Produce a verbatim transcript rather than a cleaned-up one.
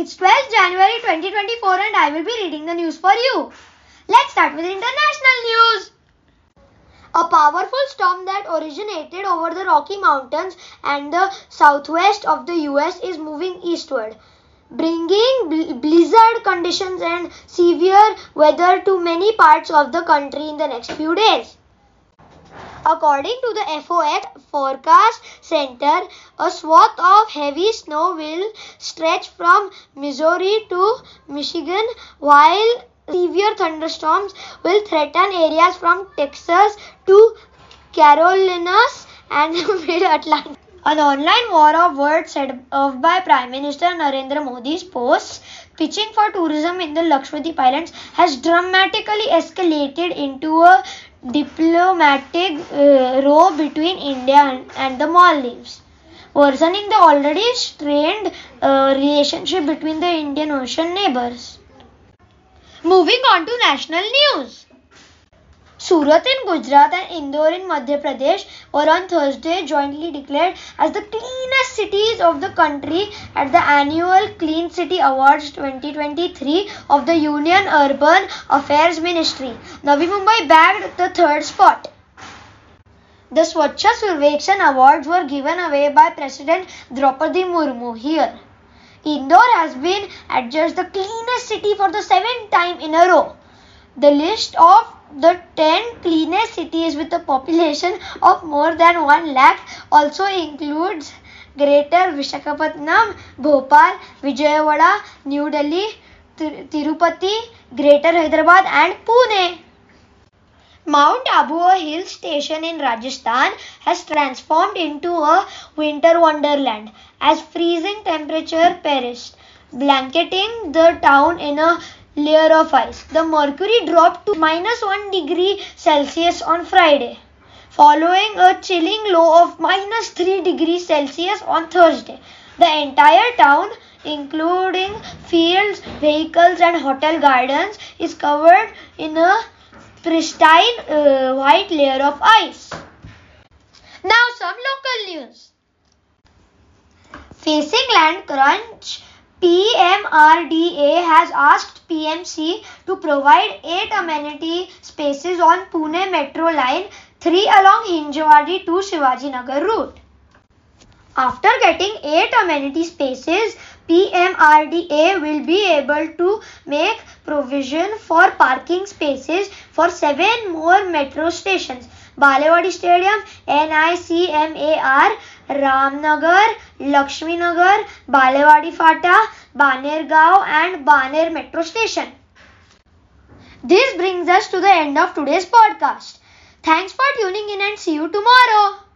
It's twelfth January twenty twenty-four and I will be reading the news for you. Let's start with international news. A powerful storm that originated over the Rocky Mountains and the southwest of the U S is moving eastward, bringing bl- blizzard conditions and severe weather to many parts of the country in the next few days. According to the F O X Forecast Center, a swath of heavy snow will stretch from Missouri to Michigan, while severe thunderstorms will threaten areas from Texas to Carolinas and mid-Atlantic. An online war of words set off by Prime Minister Narendra Modi's posts pitching for tourism in the Lakshadweep Islands has dramatically escalated into a diplomatic uh, row between India and, and the Maldives, worsening the already strained uh, relationship between the Indian Ocean neighbors. Moving on to national news. Surat in Gujarat and Indore in Madhya Pradesh were on Thursday jointly declared as the cleanest cities of the country at the annual Clean City Awards twenty twenty-three of the Union Urban Affairs Ministry. Navi Mumbai bagged the third spot. The Swachh Survekshan awards were given away by President Droupadi Murmu here. Indore has been adjudged the cleanest city for the seventh time in a row. The list of the ten cleanest cities with a population of more than one lakh also includes Greater Vishakhapatnam, Bhopal, Vijayawada, New Delhi, Tir- Tirupati, Greater Hyderabad and Pune. Mount Abu, a hill station in Rajasthan, has transformed into a winter wonderland as freezing temperature perished, blanketing the town in a layer of ice. The mercury dropped to minus one degree Celsius on Friday, following a chilling low of minus three degrees Celsius on Thursday. The entire town, including fields, vehicles and hotel gardens, is covered in a pristine uh, white layer of ice. Now some local news. Facing land crunch, P M R D A has asked P M C to provide eight amenity spaces on Pune Metro Line three along Hinjawadi to Shivaji Nagar route. After getting eight amenity spaces, P M R D A will be able to make provision for parking spaces for seven more metro stations: Balewadi Stadium, N I C M A R, Ramnagar, Lakshminagar, Balewadi Phata, Baner Gaon and Baner Metro Station. This brings us to the end of today's podcast. Thanks for tuning in and see you tomorrow.